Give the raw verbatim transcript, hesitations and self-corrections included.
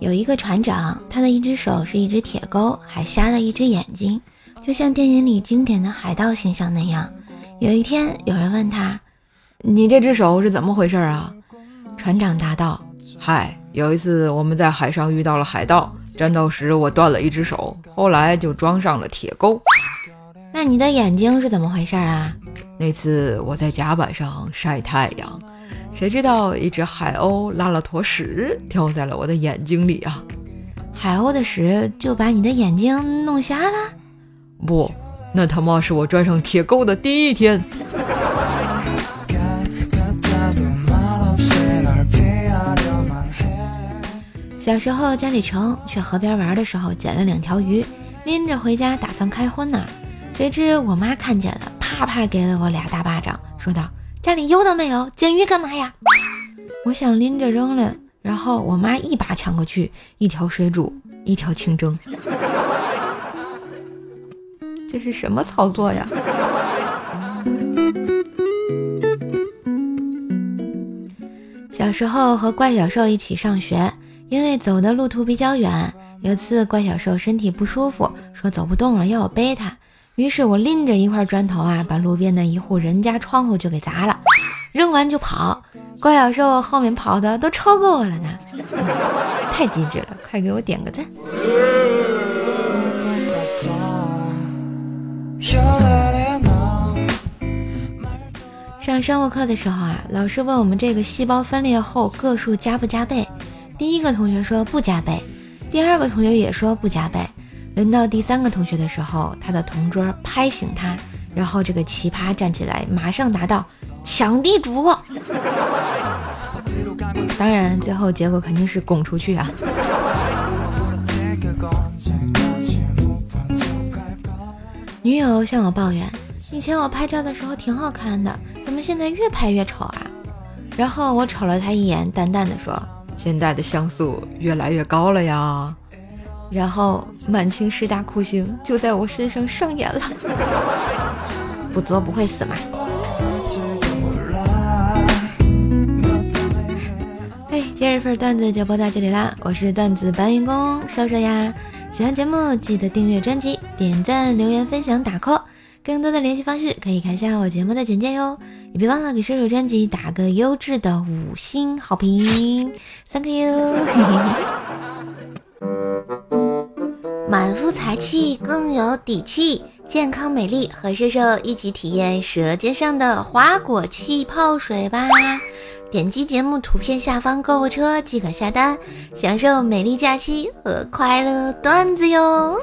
有一个船长，他的一只手是一只铁钩，还瞎了一只眼睛，就像电影里经典的海盗形象那样。有一天有人问他，你这只手是怎么回事啊？船长答道，嗨，有一次我们在海上遇到了海盗，战斗时我断了一只手，后来就装上了铁钩。那你的眼睛是怎么回事啊？那次我在甲板上晒太阳，谁知道一只海鸥拉了坨屎掉在了我的眼睛里啊。海鸥的屎就把你的眼睛弄瞎了？不，那他妈是我转上铁钩的第一天。小时候家里穷，去河边玩的时候捡了两条鱼，拎着回家打算开荤呢，谁知我妈看见了，啪啪给了我俩大巴掌，说道，家里油都没有，捡鱼干嘛呀？我想拎着扔了，然后我妈一把抢过去，一条水煮，一条清蒸。这是什么操作呀？小时候和怪小兽一起上学，因为走的路途比较远，有次怪小兽身体不舒服，说走不动了，要我背他。于是我拎着一块砖头啊，把路边的一户人家窗户就给砸了，扔完就跑。怪小兽后面跑的都超过我了呢、嗯、太机智了，快给我点个赞。上生物课的时候啊，老师问我们这个细胞分裂后个数加不加倍，第一个同学说不加倍，第二个同学也说不加倍，轮到第三个同学的时候，他的同桌拍醒他，然后这个奇葩站起来马上答道，抢地主。当然最后结果肯定是拱出去啊。女友向我抱怨，以前我拍照的时候挺好看的，怎么现在越拍越丑啊？然后我瞅了他一眼，淡淡的说，现在的像素越来越高了呀。然后满清十大酷刑就在我身上上演了。不作不会死嘛。哎，今日份段子就播到这里啦，我是段子搬运工收收呀。喜欢节目记得订阅专辑，点赞留言分享打 call， 更多的联系方式可以看一下我节目的简介哟，也别忘了给射手专辑打个优质的五星好评 ，Thank you 。满腹才气更有底气，健康美丽，和射手一起体验舌尖上的花果气泡水吧！点击节目图片下方购物车即可下单，享受美丽假期和快乐段子哟。